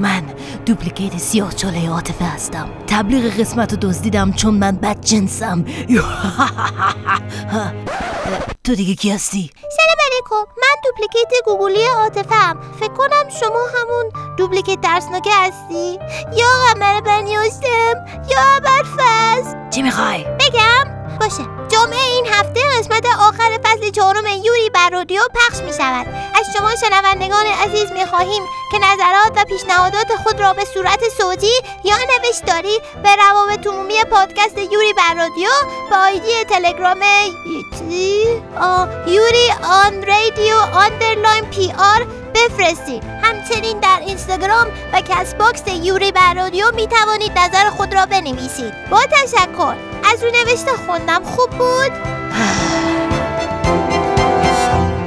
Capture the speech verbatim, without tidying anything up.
من دوپلیکیت سیاه چاله عاطفه هستم. تبلیغ قسمت رو دزدیدم چون من بدجنسم. تو دیگه کی هستی؟ سلام علیکم، من دوپلیکیت گوگولی عاطفه‌ام. فکر کنم شما همون دوپلیکیت ترسناک هستی. یا قمر بنیاشتم یا برفست. چی میخوای؟ بگم؟ باشه. جمعه این هفته قسمت آخر فصل چهارم یوری بر رادیو پخش می شود. از شما شنوندگان عزیز می خواهیم که نظرات و پیشنهادات خود را به صورت صوتی یا نوشتاری به روابط عمومی پادکست یوری بر رادیو با آیدی تلگرام یوری آن رادیو آندرلاین پی آر بفرستید. همچنین در اینستاگرام و کست باکس یوری بر رادیو می توانید نظر خود را بنویسید. با تشکر. از رو نوشته خوندم خوب بود.